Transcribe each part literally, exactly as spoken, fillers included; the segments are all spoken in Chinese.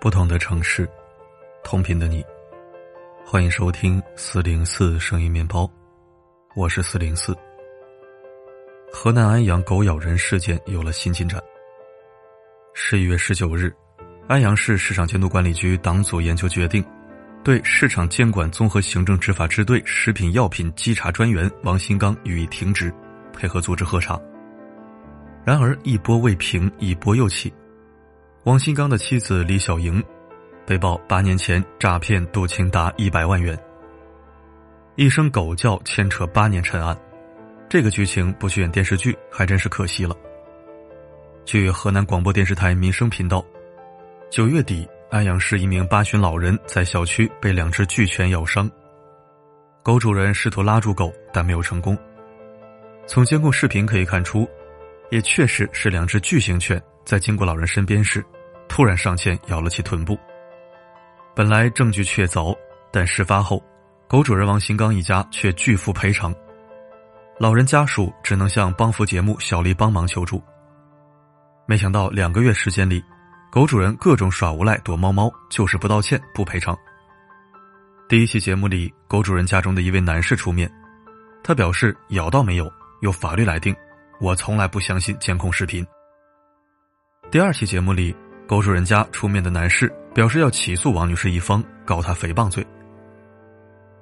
不同的城市，同频的你，欢迎收听四零四声音面包，我是四零四。河南安阳狗咬人事件有了新进展。十一月十九日，安阳市市场监督管理局党组研究决定，对市场监管综合行政执法支队食品药品稽查专员王新刚予以停职，配合组织核查。然而一波未平，一波又起。王新刚的妻子李小莹被曝八年前诈骗杜亲达一百万元，一声狗叫牵扯八年沉案，这个剧情不去演电视剧还真是可惜了。据河南广播电视台民生频道，九月底，安阳市一名八旬老人在小区被两只巨犬咬伤，狗主人试图拉住狗但没有成功。从监控视频可以看出，也确实是两只巨型犬在经过老人身边时突然上前咬了其臀部。本来证据确凿，但事发后狗主人王新刚一家却拒付赔偿，老人家属只能向帮扶节目小丽帮忙求助。没想到两个月时间里，狗主人各种耍无赖躲猫猫，就是不道歉不赔偿。第一期节目里，狗主人家中的一位男士出面，他表示咬到没有由法律来定，我从来不相信监控视频。第二期节目里，狗主人家出面的男士表示要起诉王女士一方，告她诽谤罪。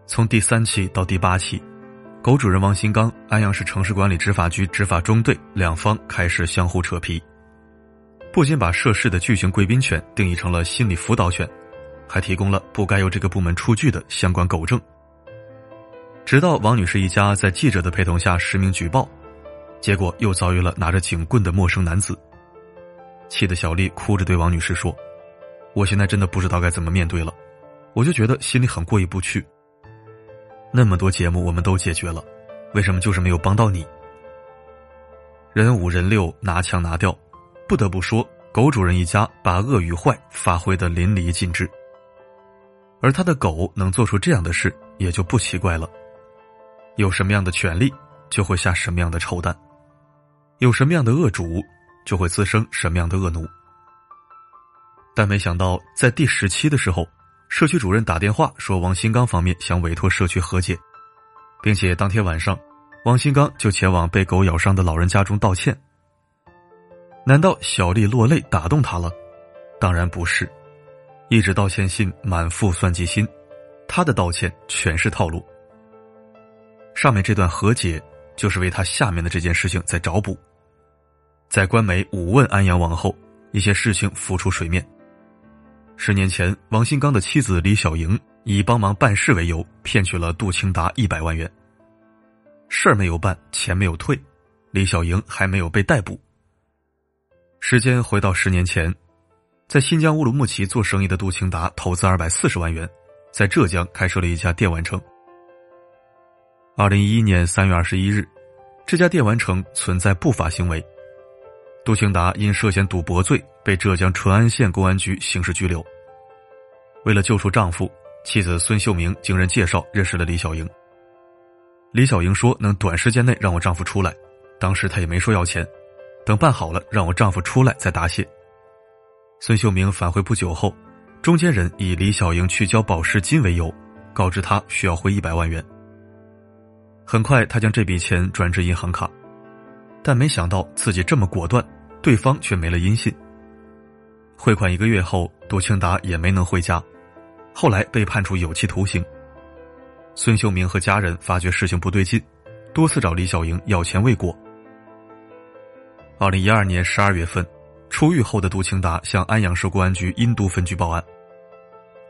从第三期到第八期，狗主人王新刚、安阳市城市管理执法局执法中队两方开始相互扯皮，不仅把涉事的巨型贵宾犬定义成了心理辅导犬，还提供了不该由这个部门出具的相关狗证。直到王女士一家在记者的陪同下实名举报，结果又遭遇了拿着警棍的陌生男子。气得小丽哭着对王女士说，我现在真的不知道该怎么面对了，我就觉得心里很过意不去。那么多节目我们都解决了，为什么就是没有帮到你？人五人六，拿腔拿调，不得不说狗主人一家把恶与坏发挥得淋漓尽致。而他的狗能做出这样的事也就不奇怪了，有什么样的权利就会下什么样的臭蛋，有什么样的恶主就会滋生什么样的恶奴。但没想到在第十期的时候，社区主任打电话说王新刚方面想委托社区和解，并且当天晚上王新刚就前往被狗咬伤的老人家中道歉。难道小丽落泪打动他了？当然不是，一纸道歉信满腹算计心，他的道歉全是套路。上面这段和解就是为他下面的这件事情在找补。在官媒五问安阳网后，一些事情浮出水面。十年前，王新刚的妻子李小莹以帮忙办事为由，骗取了杜清达一百万元。事儿没有办，钱没有退，李小莹还没有被逮捕。时间回到十年前，在新疆乌鲁木齐做生意的杜清达投资二百四十万元，在浙江开设了一家电玩城。二零一一年三月二十一日，这家电玩城存在不法行为，杜清达因涉嫌赌博罪被浙江淳安县公安局刑事拘留。为了救出丈夫，妻子孙秀明经人介绍认识了李小莹。李小莹说能短时间内让我丈夫出来，当时她也没说要钱，等办好了让我丈夫出来再答谢。孙秀明返回不久后，中间人以李小莹去交保释金为由，告知她需要汇一百万元。很快她将这笔钱转至银行卡，但没想到自己这么果断，对方却没了音信。汇款一个月后，杜清达也没能回家，后来被判处有期徒刑。孙秀明和家人发觉事情不对劲，多次找李小莹要钱未果。二零一二年十二月份，出狱后的杜清达向安阳市公安局殷都分局报案。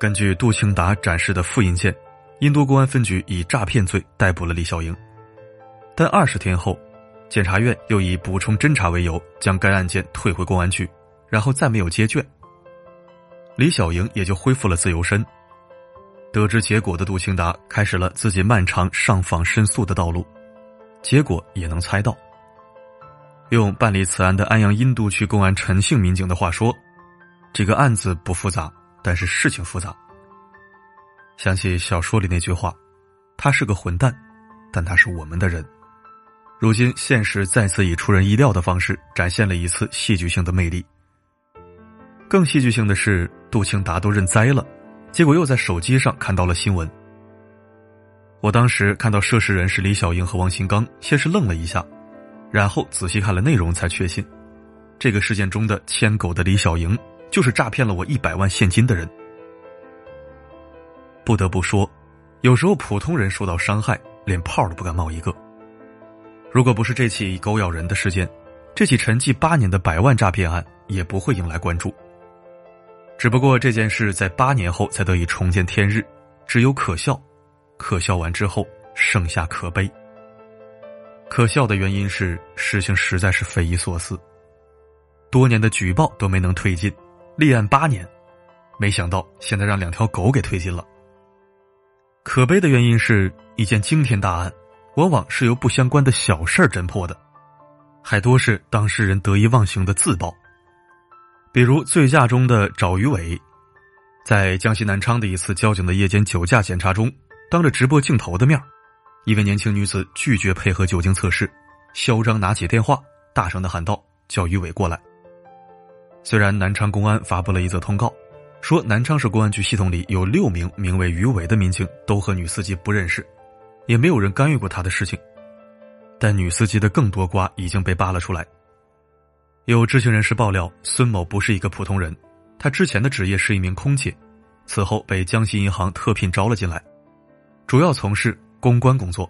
根据杜清达展示的复印件，殷都公安分局以诈骗罪逮捕了李小莹。但二十天后，检察院又以补充侦查为由将该案件退回公安局，然后再没有接卷，李小莹也就恢复了自由身。得知结果的杜清达开始了自己漫长上访申诉的道路，结果也能猜到。用办理此案的安阳殷都区公安陈姓民警的话说，这个案子不复杂，但是事情复杂。想起小说里那句话，他是个混蛋，但他是我们的人。如今现实再次以出人意料的方式展现了一次戏剧性的魅力。更戏剧性的是，杜庆达都认栽了，结果又在手机上看到了新闻。我当时看到涉事人是李小英和王新刚，先是愣了一下，然后仔细看了内容才确信，这个事件中的牵狗的李小英就是诈骗了我一百万现金的人。不得不说，有时候普通人受到伤害，连泡都不敢冒一个。如果不是这起狗咬人的事件，这起沉寂八年的百万诈骗案也不会迎来关注。只不过这件事在八年后才得以重见天日，只有可笑，可笑完之后剩下可悲。可笑的原因是事情实在是匪夷所思，多年的举报都没能推进，立案八年，没想到现在让两条狗给推进了。可悲的原因是，一件惊天大案往往是由不相关的小事儿侦破的，还多是当事人得意忘形的自曝。比如醉驾中的找余伟，在江西南昌的一次交警的夜间酒驾检查中，当着直播镜头的面，一位年轻女子拒绝配合酒精测试，嚣张拿起电话大声地喊道，叫余伟过来。虽然南昌公安发布了一则通告，说南昌市公安局系统里有六名名为余伟的民警都和女司机不认识，也没有人干预过她的事情，但女司机的更多瓜已经被扒了出来。有知情人士爆料，孙某不是一个普通人，他之前的职业是一名空姐，此后被江西银行特聘招了进来，主要从事公关工作。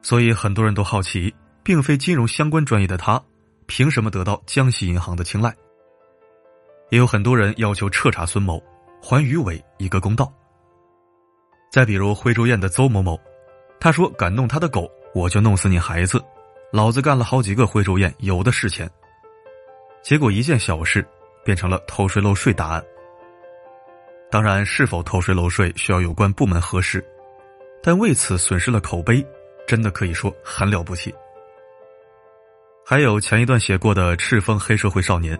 所以很多人都好奇，并非金融相关专业的他，凭什么得到江西银行的青睐？也有很多人要求彻查孙某，还余伟一个公道。再比如徽州宴的邹某某，他说敢弄他的狗，我就弄死你孩子，老子干了好几个徽州宴，有的是钱。结果一件小事变成了偷税漏税大案。当然是否偷税漏税需要有关部门核实，但为此损失了口碑，真的可以说很了不起。还有前一段写过的赤峰黑社会少年，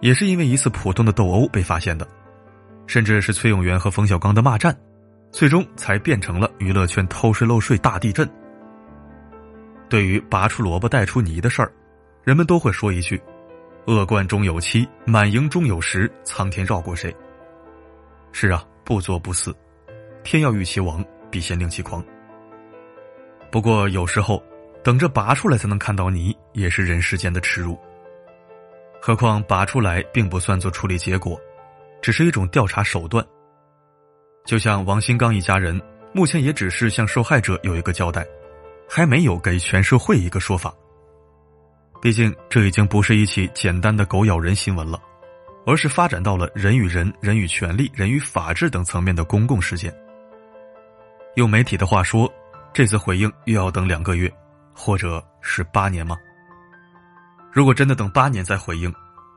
也是因为一次普通的斗殴被发现的，甚至是崔永元和冯小刚的骂战，最终才变成了娱乐圈偷税漏税大地震。对于拔出萝卜带出泥的事儿，人们都会说一句，恶贯终有期，满盈终有时，苍天饶过谁。是啊，不作不死，天要遇其亡，必先令其狂。不过有时候等着拔出来才能看到泥，也是人世间的耻辱。何况拔出来并不算作处理结果，只是一种调查手段。就像王新刚一家人，目前也只是向受害者有一个交代，还没有给全社会一个说法。毕竟这已经不是一起简单的狗咬人新闻了，而是发展到了人与人、人与权利、人与法治等层面的公共事件。用媒体的话说，这次回应又要等两个月，或者是八年吗？如果真的等八年再回应，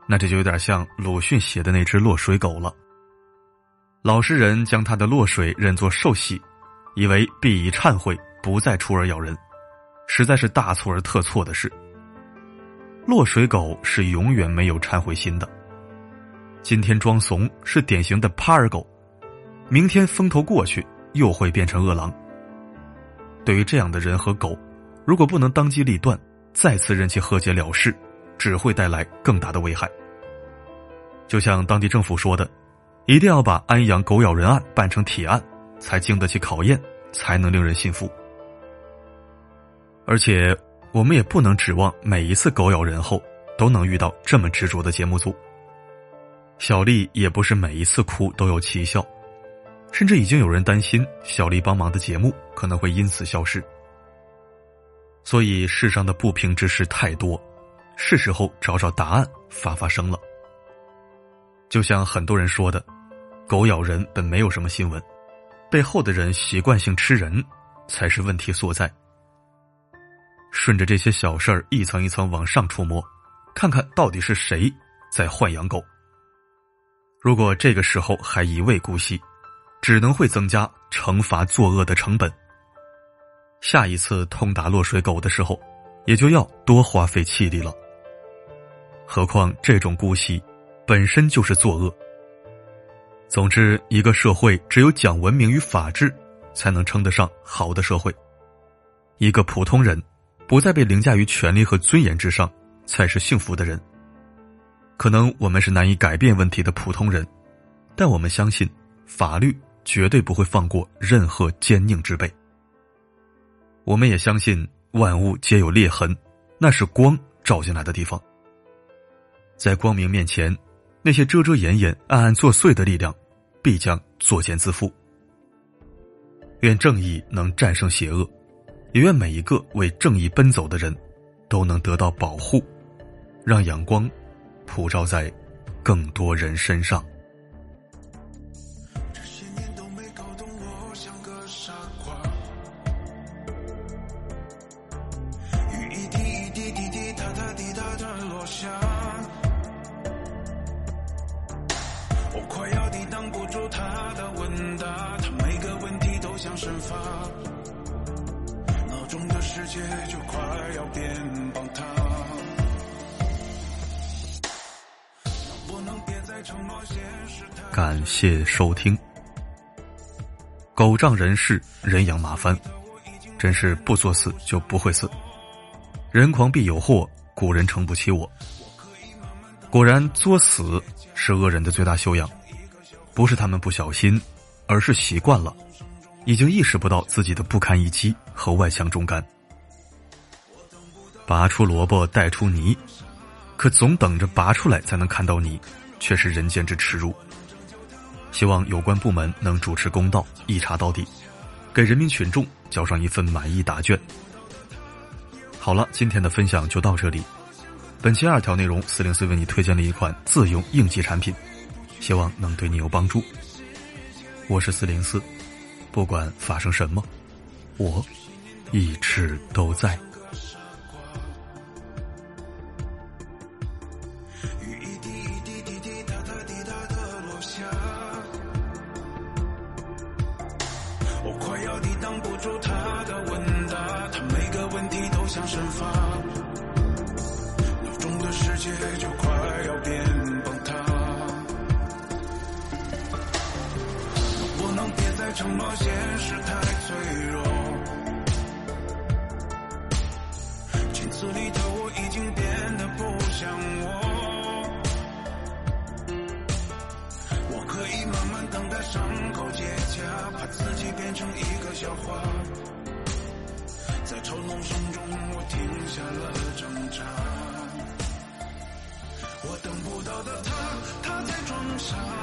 那这就有点像鲁迅写的那只落水狗了。老实人将他的落水认作受洗，以为必以忏悔，不再出尔咬人，实在是大错而特错的事。落水狗是永远没有忏悔心的，今天装怂是典型的耙耳狗，明天风头过去又会变成饿狼。对于这样的人和狗，如果不能当机立断，再次任其和解了事，只会带来更大的危害。就像当地政府说的，一定要把安阳狗咬人案办成铁案，才经得起考验，才能令人信服。而且我们也不能指望每一次狗咬人后都能遇到这么执着的节目组。小丽也不是每一次哭都有奇效，甚至已经有人担心小丽帮忙的节目可能会因此消失。所以世上的不平之事太多，是时候找找答案，发发声了。就像很多人说的，狗咬人本没有什么新闻，背后的人习惯性吃人才是问题所在。顺着这些小事儿一层一层往上触摸，看看到底是谁在豢养狗。如果这个时候还一味姑息，只能会增加惩罚作恶的成本。下一次痛打落水狗的时候，也就要多花费气力了。何况这种姑息本身就是作恶。总之，一个社会只有讲文明与法治，才能称得上好的社会。一个普通人不再被凌驾于权力和尊严之上，才是幸福的人。可能我们是难以改变问题的普通人，但我们相信，法律绝对不会放过任何奸佞之辈。我们也相信万物皆有裂痕，那是光照进来的地方。在光明面前，那些遮遮掩掩、暗暗作祟的力量，必将作茧自缚。愿正义能战胜邪恶，也愿每一个为正义奔走的人都能得到保护，让阳光普照在更多人身上。这些年都没搞懂我像个傻瓜，雨一滴一滴滴滴答答滴答答落下，我快要抵挡不住他的问答，他每个问题都像神发，脑中的世界就快要变崩塌。感谢收听。狗仗人势，人仰马翻，真是不作死就不会死。人狂必有祸，古人诚不欺我。果然作死是恶人的最大修养，不是他们不小心，而是习惯了，已经意识不到自己的不堪一击和外强中干。拔出萝卜带出泥，可总等着拔出来才能看到泥，却是人间之耻辱。希望有关部门能主持公道，一查到底，给人民群众交上一份满意答卷。好了，今天的分享就到这里。本期二条内容四零四为你推荐了一款自用应急产品，希望能对你有帮助。我是四零四，不管发生什么，我一直都在。像蒸发，脑中的世界就快要变崩塌。能不能别再承诺现实太脆弱？镜子里的我已经变得不像我，我可以慢慢等待伤口结痂，把自己变成一个笑话。在嘲弄声中，我停下了挣扎。我等不到的他，他在装傻。